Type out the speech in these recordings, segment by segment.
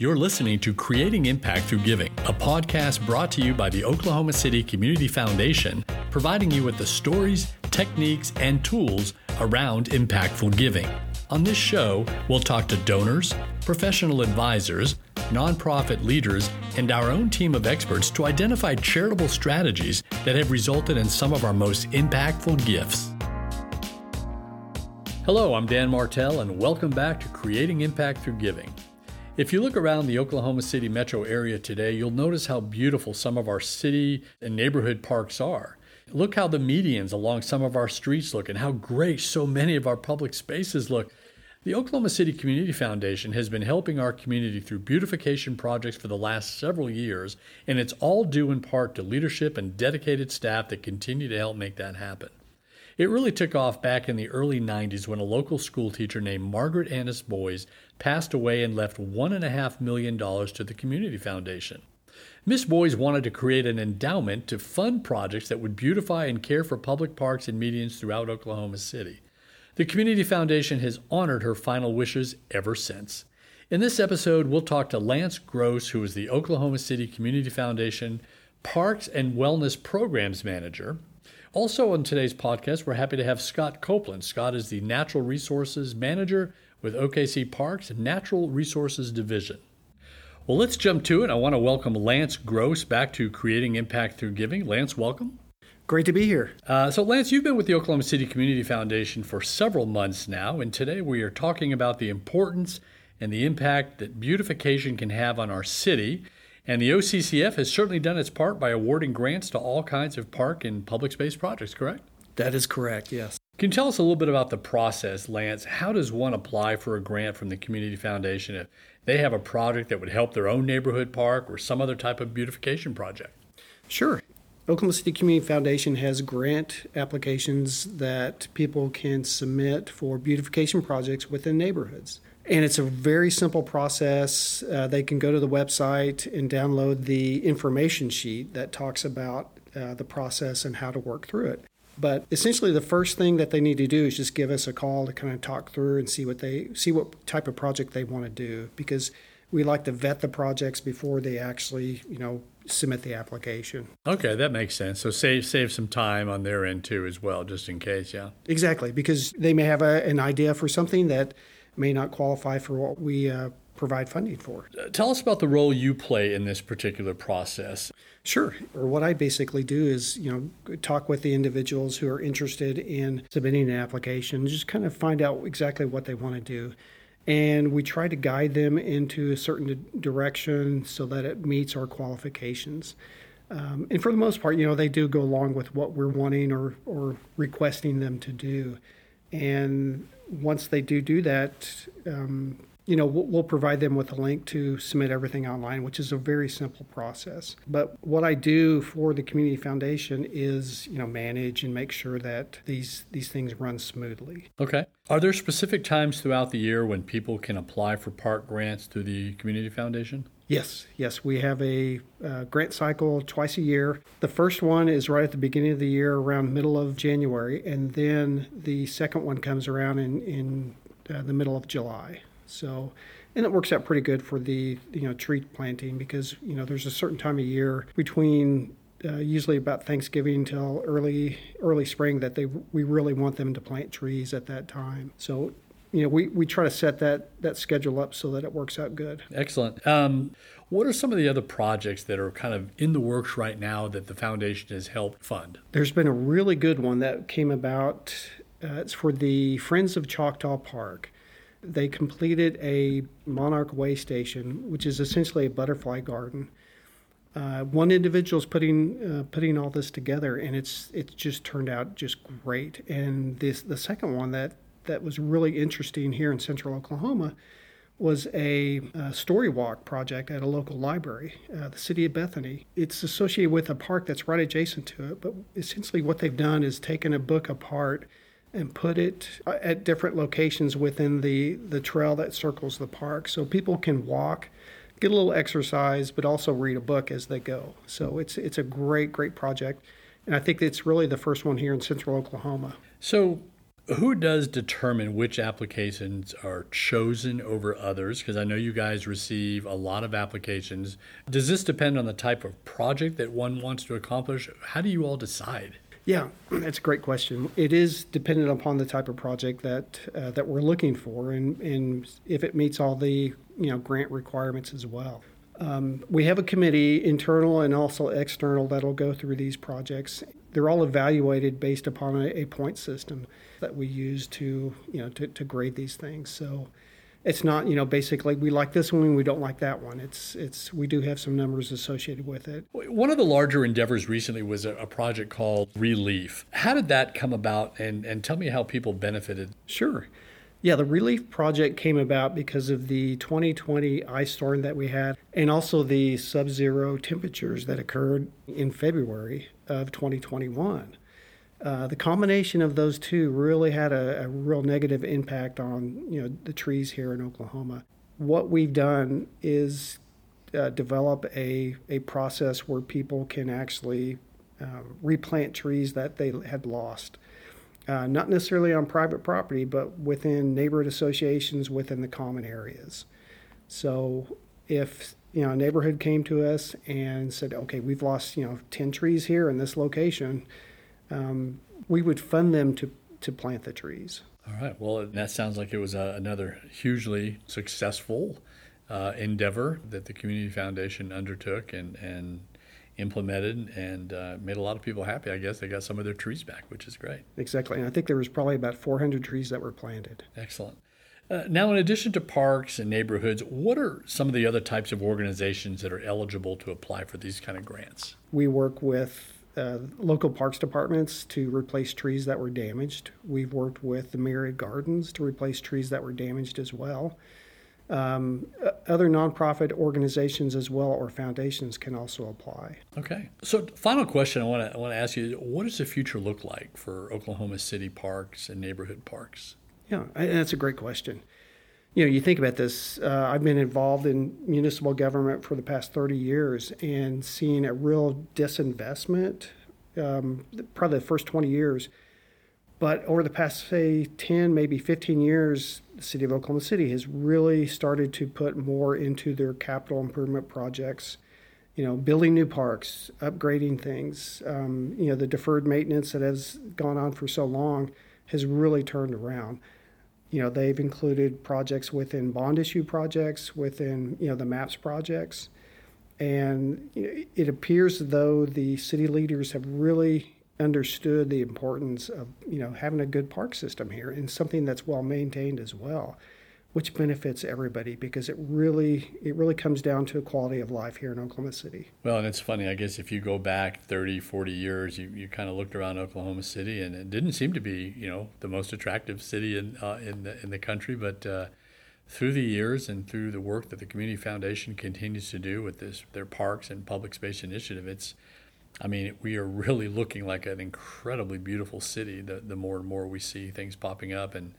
You're listening to Creating Impact Through Giving, a podcast brought to you by the Oklahoma City Community Foundation, providing you with the stories, techniques, and tools around impactful giving. On this show, we'll talk to donors, professional advisors, nonprofit leaders, and our own team of experts to identify charitable strategies that have resulted in some of our most impactful gifts. Hello, I'm Dan Martell, and welcome back to Creating Impact Through Giving. If you look around the Oklahoma City metro area today, you'll notice how beautiful some of our city and neighborhood parks are. Look how the medians along some of our streets look and how great so many of our public spaces look. The Oklahoma City Community Foundation has been helping our community through beautification projects for the last several years, and it's all due in part to leadership and dedicated staff that continue to help make that happen. It really took off back in the early 90s when a local school teacher named Margaret Annis Boies passed away and left $1.5 million to the community foundation. Ms. Boies wanted to create an endowment to fund projects that would beautify and care for public parks and medians throughout Oklahoma City. The Community Foundation has honored her final wishes ever since. In this episode, we'll talk to Lance Gross, who is the Oklahoma City Community Foundation Parks and Wellness Programs Manager. Also on today's podcast, we're happy to have Scott Copeland. Scott is the Natural Resources Manager with OKC Parks Natural Resources Division. Well, let's jump to it. I want to welcome Lance Gross back to Creating Impact Through Giving. Lance, welcome. Great to be here. So Lance, you've been with the Oklahoma City Community Foundation for several months now, and today we are talking about the importance and the impact that beautification can have on our city. And the OCCF has certainly done its part by awarding grants to all kinds of park and public space projects, correct? That is correct, yes. Can you tell us a little bit about the process, Lance? How does one apply for a grant from the Community Foundation if they have a project that would help their own neighborhood park or some other type of beautification project? Sure. Oklahoma City Community Foundation has grant applications that people can submit for beautification projects within neighborhoods. And it's a very simple process. They can go to the website and download the information sheet that talks about the process and how to work through it. But essentially the first thing that they need to do is just give us a call to kind of talk through and see what type of project they want to do, because we like to vet the projects before they actually, submit the application. Okay, that makes sense. So save some time on their end too as well, just in case, yeah. Exactly, because they may have an idea for something that may not qualify for what we provide funding for. Tell us about the role you play in this particular process. Sure. Or what I basically do is, talk with the individuals who are interested in submitting an application, just kind of find out exactly what they want to do. And we try to guide them into a certain direction so that it meets our qualifications. And for the most part, they do go along with what we're wanting or requesting them to do. And once they do that, we'll provide them with a link to submit everything online, which is a very simple process. But what I do for the Community Foundation is, manage and make sure that these things run smoothly. Okay. Are there specific times throughout the year when people can apply for park grants through the Community Foundation? Yes. We have a grant cycle twice a year. The first one is right at the beginning of the year, around middle of January, and then the second one comes around in the middle of July. So, and it works out pretty good for the, tree planting because, there's a certain time of year between usually about Thanksgiving until early spring that we really want them to plant trees at that time. So, we try to set that schedule up so that it works out good. Excellent. What are some of the other projects that are kind of in the works right now that the foundation has helped fund? There's been a really good one that came about. It's for the Friends of Choctaw Park. They completed a Monarch Way station, which is essentially a butterfly garden. One individual's putting all this together, and it's just turned out just great. And the second one that was really interesting here in Central Oklahoma was a story walk project at a local library, the city of Bethany. It's associated with a park that's right adjacent to it, but essentially what they've done is taken a book apart and put it at different locations within the trail that circles the park. So people can walk, get a little exercise, but also read a book as they go. So it's a great, great project. And I think it's really the first one here in Central Oklahoma. So Who does determine which applications are chosen over others? Because I know you guys receive a lot of applications. Does this depend on the type of project that one wants to accomplish? How do you all decide? Yeah, that's a great question. It is dependent upon the type of project that we're looking for, and if it meets all the grant requirements as well. We have a committee, internal and also external, that'll go through these projects. They're all evaluated based upon a point system that we use to grade these things. So it's not basically we like this one and we don't like that one. It's we do have some numbers associated with it. One of the larger endeavors recently was a project called Relief. How did that come about, and tell me how people benefited? Sure. Yeah, the Relief project came about because of the 2020 ice storm that we had and also the sub-zero temperatures that occurred in February of 2021. The combination of those two really had a real negative impact on the trees here in Oklahoma. What we've done is develop a process where people can actually replant trees that they had lost. Not necessarily on private property, but within neighborhood associations, within the common areas. So if a neighborhood came to us and said, okay, we've lost 10 trees here in this location, we would fund them to plant the trees. All right. Well, that sounds like it was another hugely successful endeavor that the Community Foundation undertook and implemented and made a lot of people happy. I guess they got some of their trees back, which is great. Exactly. And I think there was probably about 400 trees that were planted. Excellent. Now, in addition to parks and neighborhoods, what are some of the other types of organizations that are eligible to apply for these kind of grants? We work with local parks departments to replace trees that were damaged. We've worked with the Myriad Gardens to replace trees that were damaged as well. Other nonprofit organizations as well, or foundations, can also apply. Okay. So final question I want to ask you, what does the future look like for Oklahoma City parks and neighborhood parks? Yeah, that's a great question. You think about this, I've been involved in municipal government for the past 30 years and seen a real disinvestment, probably the first 20 years. But over the past, say, 10, maybe 15 years, the city of Oklahoma City has really started to put more into their capital improvement projects, building new parks, upgrading things. The deferred maintenance that has gone on for so long has really turned around. They've included projects within bond issue projects, within, the MAPS projects. And it appears as though the city leaders have really understood the importance of having a good park system here and something that's well maintained as well, which benefits everybody because it really comes down to quality of life here in Oklahoma City. Well, and it's funny, I guess if you go back 30, 40 years, you kind of looked around Oklahoma City and it didn't seem to be the most attractive city in the country, but through the years and through the work that the Community Foundation continues to do with their parks and public space initiative, we are really looking like an incredibly beautiful city the more and more we see things popping up. And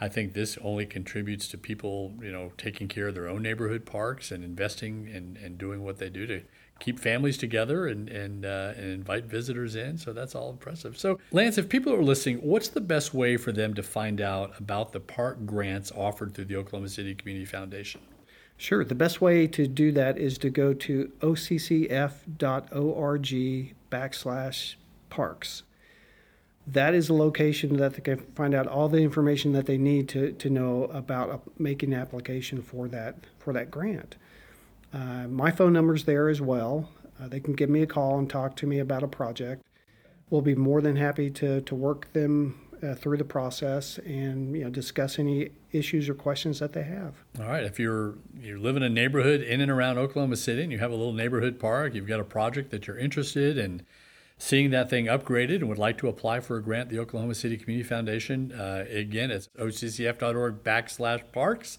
I think this only contributes to people, taking care of their own neighborhood parks and investing and doing what they do to keep families together and invite visitors in. So that's all impressive. So, Lance, if people are listening, what's the best way for them to find out about the park grants offered through the Oklahoma City Community Foundation? Sure. The best way to do that is to go to occf.org/parks. That is a location that they can find out all the information that they need to know about making an application for that grant. My phone number's there as well. They can give me a call and talk to me about a project. We'll be more than happy to work them through the process and discuss any issues or questions that they have. All right. If you live in a neighborhood in and around Oklahoma City and you have a little neighborhood park, you've got a project that you're interested in seeing that thing upgraded and would like to apply for a grant, the Oklahoma City Community Foundation, again, it's occf.org/parks.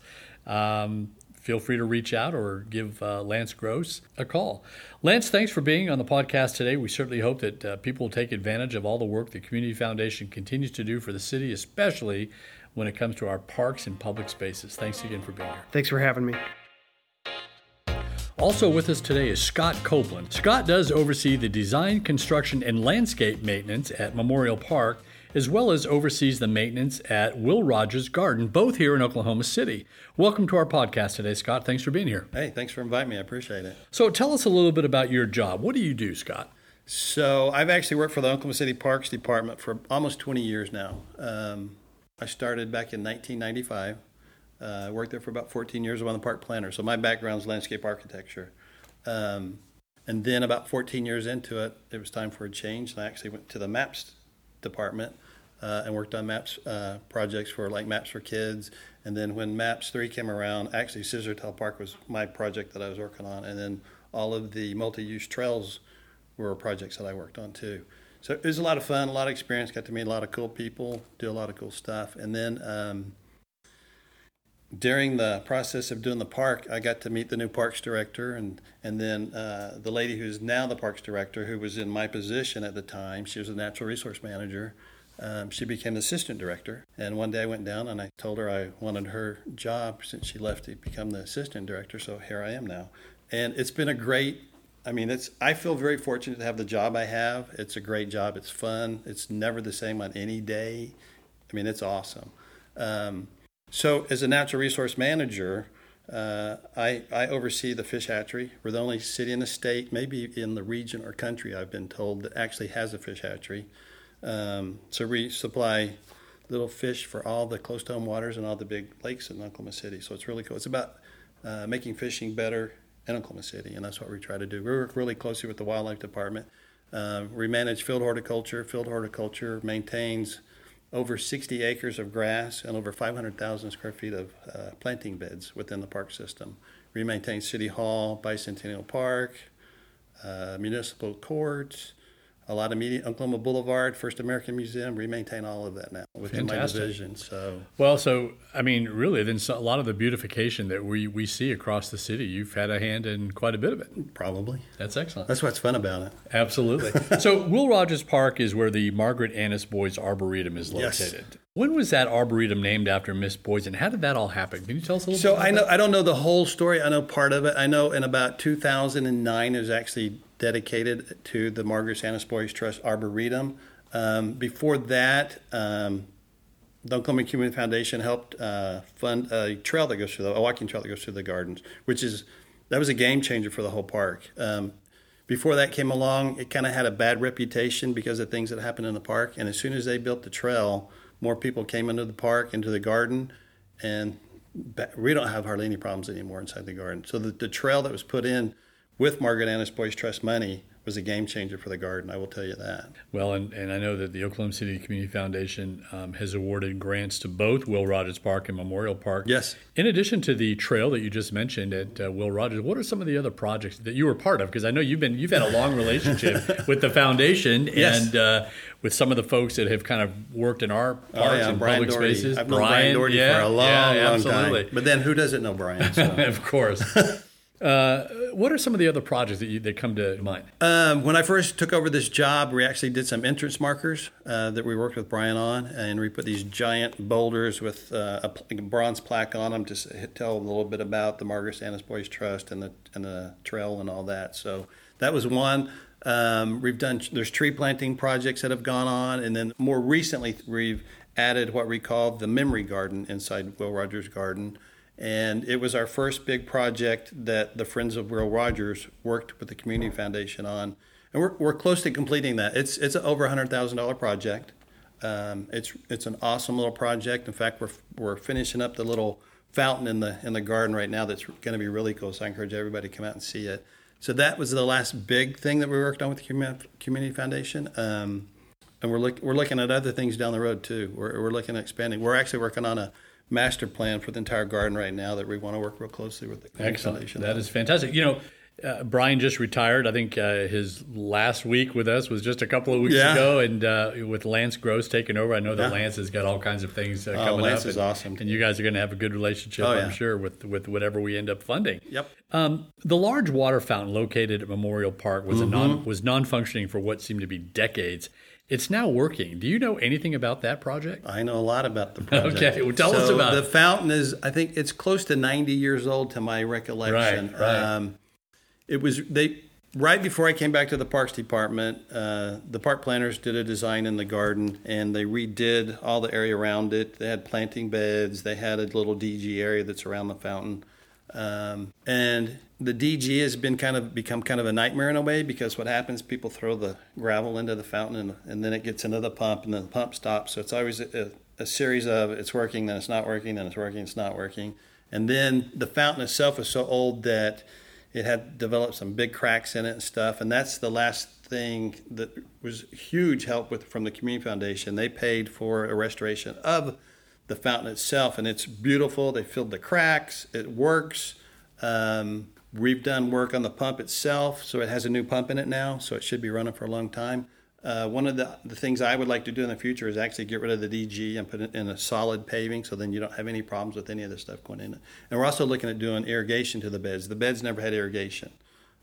Feel free to reach out or give Lance Gross a call. Lance, thanks for being on the podcast today. We certainly hope that people will take advantage of all the work the Community Foundation continues to do for the city, especially when it comes to our parks and public spaces. Thanks again for being here. Thanks for having me. Also with us today is Scott Copeland. Scott does oversee the design, construction, and landscape maintenance at Memorial Park as well as oversees the maintenance at Will Rogers Garden, both here in Oklahoma City. Welcome to our podcast today, Scott. Thanks for being here. Hey, thanks for inviting me. I appreciate it. So tell us a little bit about your job. What do you do, Scott? So I've actually worked for the Oklahoma City Parks Department for almost 20 years now. I started back in 1995. I worked there for about 14 years. I'm on the park planner, so my background is landscape architecture. And then about 14 years into it, it was time for a change, and I actually went to the maps department and worked on maps projects for like Maps for Kids. And then when Maps 3 came around, actually Scissortail Park was my project that I was working on, and then all of the multi-use trails were projects that I worked on too. So it was a lot of fun, a lot of experience, got to meet a lot of cool people, do a lot of cool stuff. And then during the process of doing the park, I got to meet the new parks director and then the lady who's now the parks director, who was in my position at the time. She was a natural resource manager. She became the assistant director. And one day I went down and I told her I wanted her job since she left to become the assistant director. So here I am now. And it's been a great, I feel very fortunate to have the job I have. It's a great job. It's fun. It's never the same on any day. It's awesome. So as a natural resource manager, I oversee the fish hatchery. We're the only city in the state, maybe in the region or country, I've been told, that actually has a fish hatchery. So we supply little fish for all the close-to-home waters and all the big lakes in Oklahoma City. So it's really cool. It's about making fishing better in Oklahoma City, and that's what we try to do. We work really closely with the wildlife department. We manage field horticulture. Field horticulture maintains over 60 acres of grass and over 500,000 square feet of planting beds within the park system. We maintain City Hall, Bicentennial Park, Municipal Courts, a lot of media, Oklahoma Boulevard, First American Museum. We maintain all of that now within my division. Really, then a lot of the beautification that we see across the city, you've had a hand in quite a bit of it. Probably. That's excellent. That's what's fun about it. Absolutely. So Will Rogers Park is where the Margaret Annis Boies Arboretum is located. Yes. When was that arboretum named after Miss Boies, and how did that all happen? Can you tell us a little bit about that? I don't know the whole story. I know part of it. I know in about 2009, it was actually dedicated to the Margaret Annis Boies Trust Arboretum. Before that, the Oklahoma Community Foundation helped fund a walking trail that goes through the gardens, that was a game changer for the whole park. Before that came along, it kind of had a bad reputation because of things that happened in the park. And as soon as they built the trail, more people came into the park, into the garden, and we don't have hardly any problems anymore inside the garden. So the trail that was put in with Margaret Annis Boies Trust money was a game changer for the garden, I will tell you that. Well, and I know that the Oklahoma City Community Foundation has awarded grants to both Will Rogers Park and Memorial Park. Yes. In addition to the trail that you just mentioned at Will Rogers, what are some of the other projects that you were part of? Because I know you've had a long relationship with the foundation and with some of the folks that have kind of worked in our parks and Brian public Doherty. Spaces. I've known Brian Doherty for a long time. But then who doesn't know Brian? So. Of course. What are some of the other projects that come to mind? When I first took over this job, we actually did some entrance markers that we worked with Brian on, and we put these giant boulders with a bronze plaque on them to tell a little bit about the Margaret Annis Boies Trust and the trail and all that. So that was one. There's tree planting projects that have gone on, and then more recently we've added what we call the Memory Garden inside Will Rogers Garden. And it was our first big project that the Friends of Will Rogers worked with the Community Foundation on. And we're close to completing that. It's an over $100,000 project. It's an awesome little project. In fact, we're finishing up the little fountain in the garden right now that's going to be really cool. So I encourage everybody to come out and see it. So that was the last big thing that we worked on with the Community Foundation. And we're looking at other things down the road too. We're looking at expanding. We're actually working on a master plan for the entire garden right now that we want to work real closely with the foundation. That is fantastic. Brian just retired. I think his last week with us was just a couple of weeks ago, and with Lance Gross taking over, I know that Lance has got all kinds of things coming Lance up. Lance is awesome. And you guys are going to have a good relationship, I'm sure, with whatever we end up funding. Yep. The large water fountain located at Memorial Park was was non-functioning for what seemed to be decades. It's now working. Do you know anything about that project? I know a lot about the project. Okay, well, tell us about it. The fountain is, I think, it's close to 90 years old to my recollection. Right. It was right before I came back to the Parks Department, the park planners did a design in the garden, and they redid all the area around it. They had planting beds. They had a little DG area that's around the fountain. And the DG has been become a nightmare in a way, because what happens, people throw the gravel into the fountain, and then it gets into the pump, and then the pump stops. So it's always a series of it's working, then it's not working, then it's working, it's not working. And then the fountain itself is so old that it had developed some big cracks in it and stuff. And that's the last thing that was huge help from the Community Foundation. They paid for a restoration of the fountain itself, and it's beautiful. They filled the cracks. It works. We've done work on the pump itself, so it has a new pump in it now, so it should be running for a long time. One of the things I would like to do in the future is actually get rid of the DG and put it in a solid paving, so then you don't have any problems with any of this stuff going in it. And we're also looking at doing irrigation to the beds. The beds never had irrigation.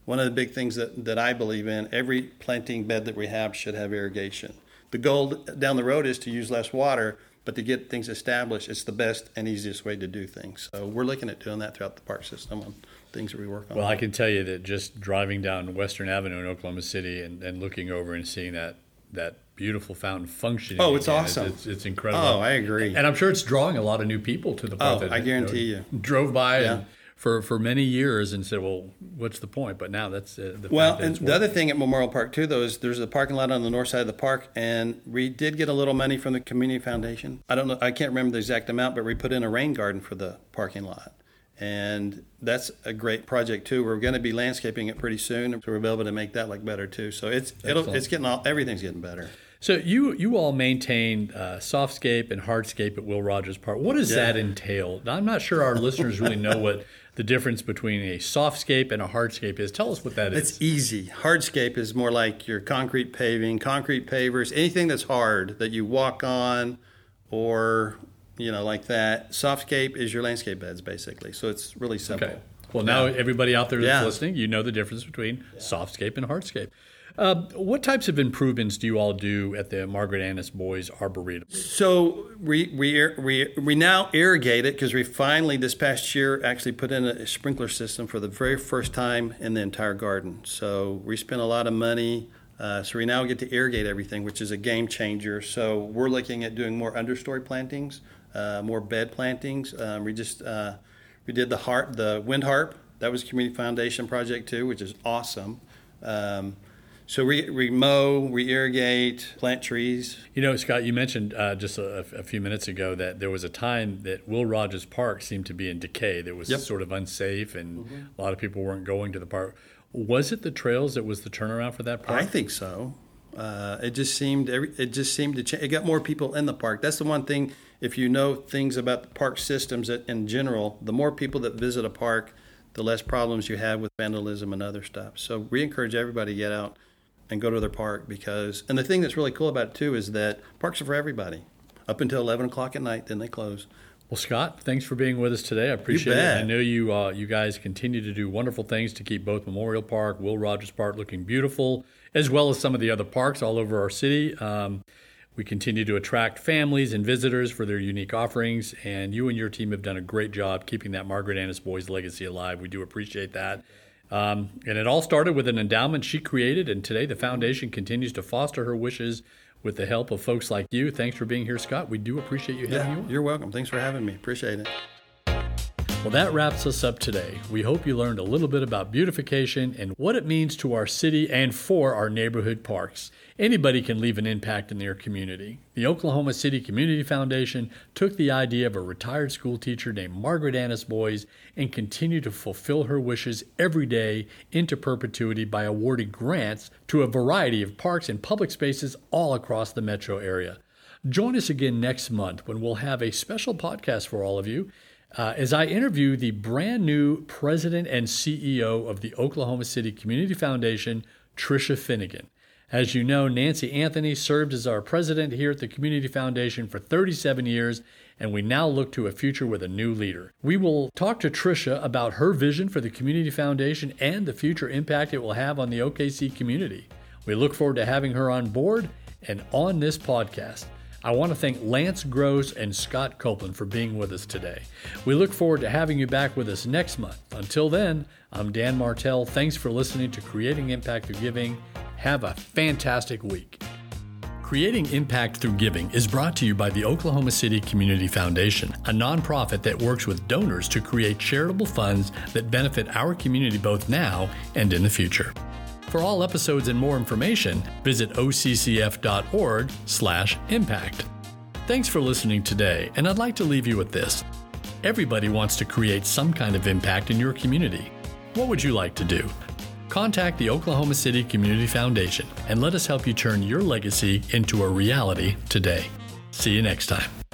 One of the big things that I believe in, every planting bed that we have should have irrigation. The goal down the road is to use less water, but to get things established, it's the best and easiest way to do things. So we're looking at doing that throughout the park system on things that we work on. Well, I can tell you that just driving down Western Avenue in Oklahoma City and looking over and seeing that beautiful fountain functioning. Oh, it's awesome. It's incredible. Oh, I agree. And I'm sure it's drawing a lot of new people to the park. Oh, I guarantee you. Drove by and for many years and said, well, what's the point? But now that's the well, and the other thing at Memorial Park, too, though, is there's a parking lot on the north side of the park, and we did get a little money from the Community Foundation. I don't know, I can't remember the exact amount, but we put in a rain garden for the parking lot. And that's a great project, too. We're going to be landscaping it pretty soon, so we'll be able to make that look better, too. So it's getting everything's getting better. So you all maintain softscape and hardscape at Will Rogers Park. What does that entail? I'm not sure our listeners really know what the difference between a softscape and a hardscape is. Tell us what that is. It's easy. Hardscape is more like your concrete paving, concrete pavers, anything that's hard that you walk on or, like that. Softscape is your landscape beds, basically. So it's really simple. Okay. Well, now everybody out there that's listening, you know the difference between softscape and hardscape. What types of improvements do you all do at the Margaret Annis Boies Arboretum? So we now irrigate it, because we finally this past year actually put in a sprinkler system for the very first time in the entire garden. So we spent a lot of money, so we now get to irrigate everything, which is a game changer. So we're looking at doing more understory plantings, more bed plantings. We did the wind harp. That was a Community Foundation project too, which is awesome. So we mow, we irrigate, plant trees. Scott, you mentioned just a few minutes ago that there was a time that Will Rogers Park seemed to be in decay. That was sort of unsafe, and a lot of people weren't going to the park. Was it the trails that was the turnaround for that park? I think so. It just seemed to change. It got more people in the park. That's the one thing. If you know things about the park systems in general, the more people that visit a park, the less problems you have with vandalism and other stuff. So we encourage everybody to get out and go to their park, and the thing that's really cool about it too is that parks are for everybody up until 11 o'clock at night, then they close. Well, Scott, thanks for being with us today. I appreciate it. I know you guys continue to do wonderful things to keep both Memorial Park, Will Rogers Park looking beautiful, as well as some of the other parks all over our city. We continue to attract families and visitors for their unique offerings, and you and your team have done a great job keeping that Margaret Annis Boies legacy alive. We do appreciate that. And it all started with an endowment she created, and today the foundation continues to foster her wishes with the help of folks like you. Thanks for being here, Scott. We do appreciate you having you on. You're welcome. Thanks for having me. Appreciate it. Well, that wraps us up today. We hope you learned a little bit about beautification and what it means to our city and for our neighborhood parks. Anybody can leave an impact in their community. The Oklahoma City Community Foundation took the idea of a retired school teacher named Margaret Annis Boies and continued to fulfill her wishes every day into perpetuity by awarding grants to a variety of parks and public spaces all across the metro area. Join us again next month when we'll have a special podcast for all of you, as I interview the brand new president and CEO of the Oklahoma City Community Foundation, Tricia Finnegan. As you know, Nancy Anthony served as our president here at the Community Foundation for 37 years, and we now look to a future with a new leader. We will talk to Tricia about her vision for the Community Foundation and the future impact it will have on the OKC community. We look forward to having her on board and on this podcast. I want to thank Lance Gross and Scott Copeland for being with us today. We look forward to having you back with us next month. Until then, I'm Dan Martell. Thanks for listening to Creating Impact Through Giving. Have a fantastic week. Creating Impact Through Giving is brought to you by the Oklahoma City Community Foundation, a nonprofit that works with donors to create charitable funds that benefit our community both now and in the future. For all episodes and more information, visit occf.org/impact. Thanks for listening today, and I'd like to leave you with this. Everybody wants to create some kind of impact in your community. What would you like to do? Contact the Oklahoma City Community Foundation and let us help you turn your legacy into a reality today. See you next time.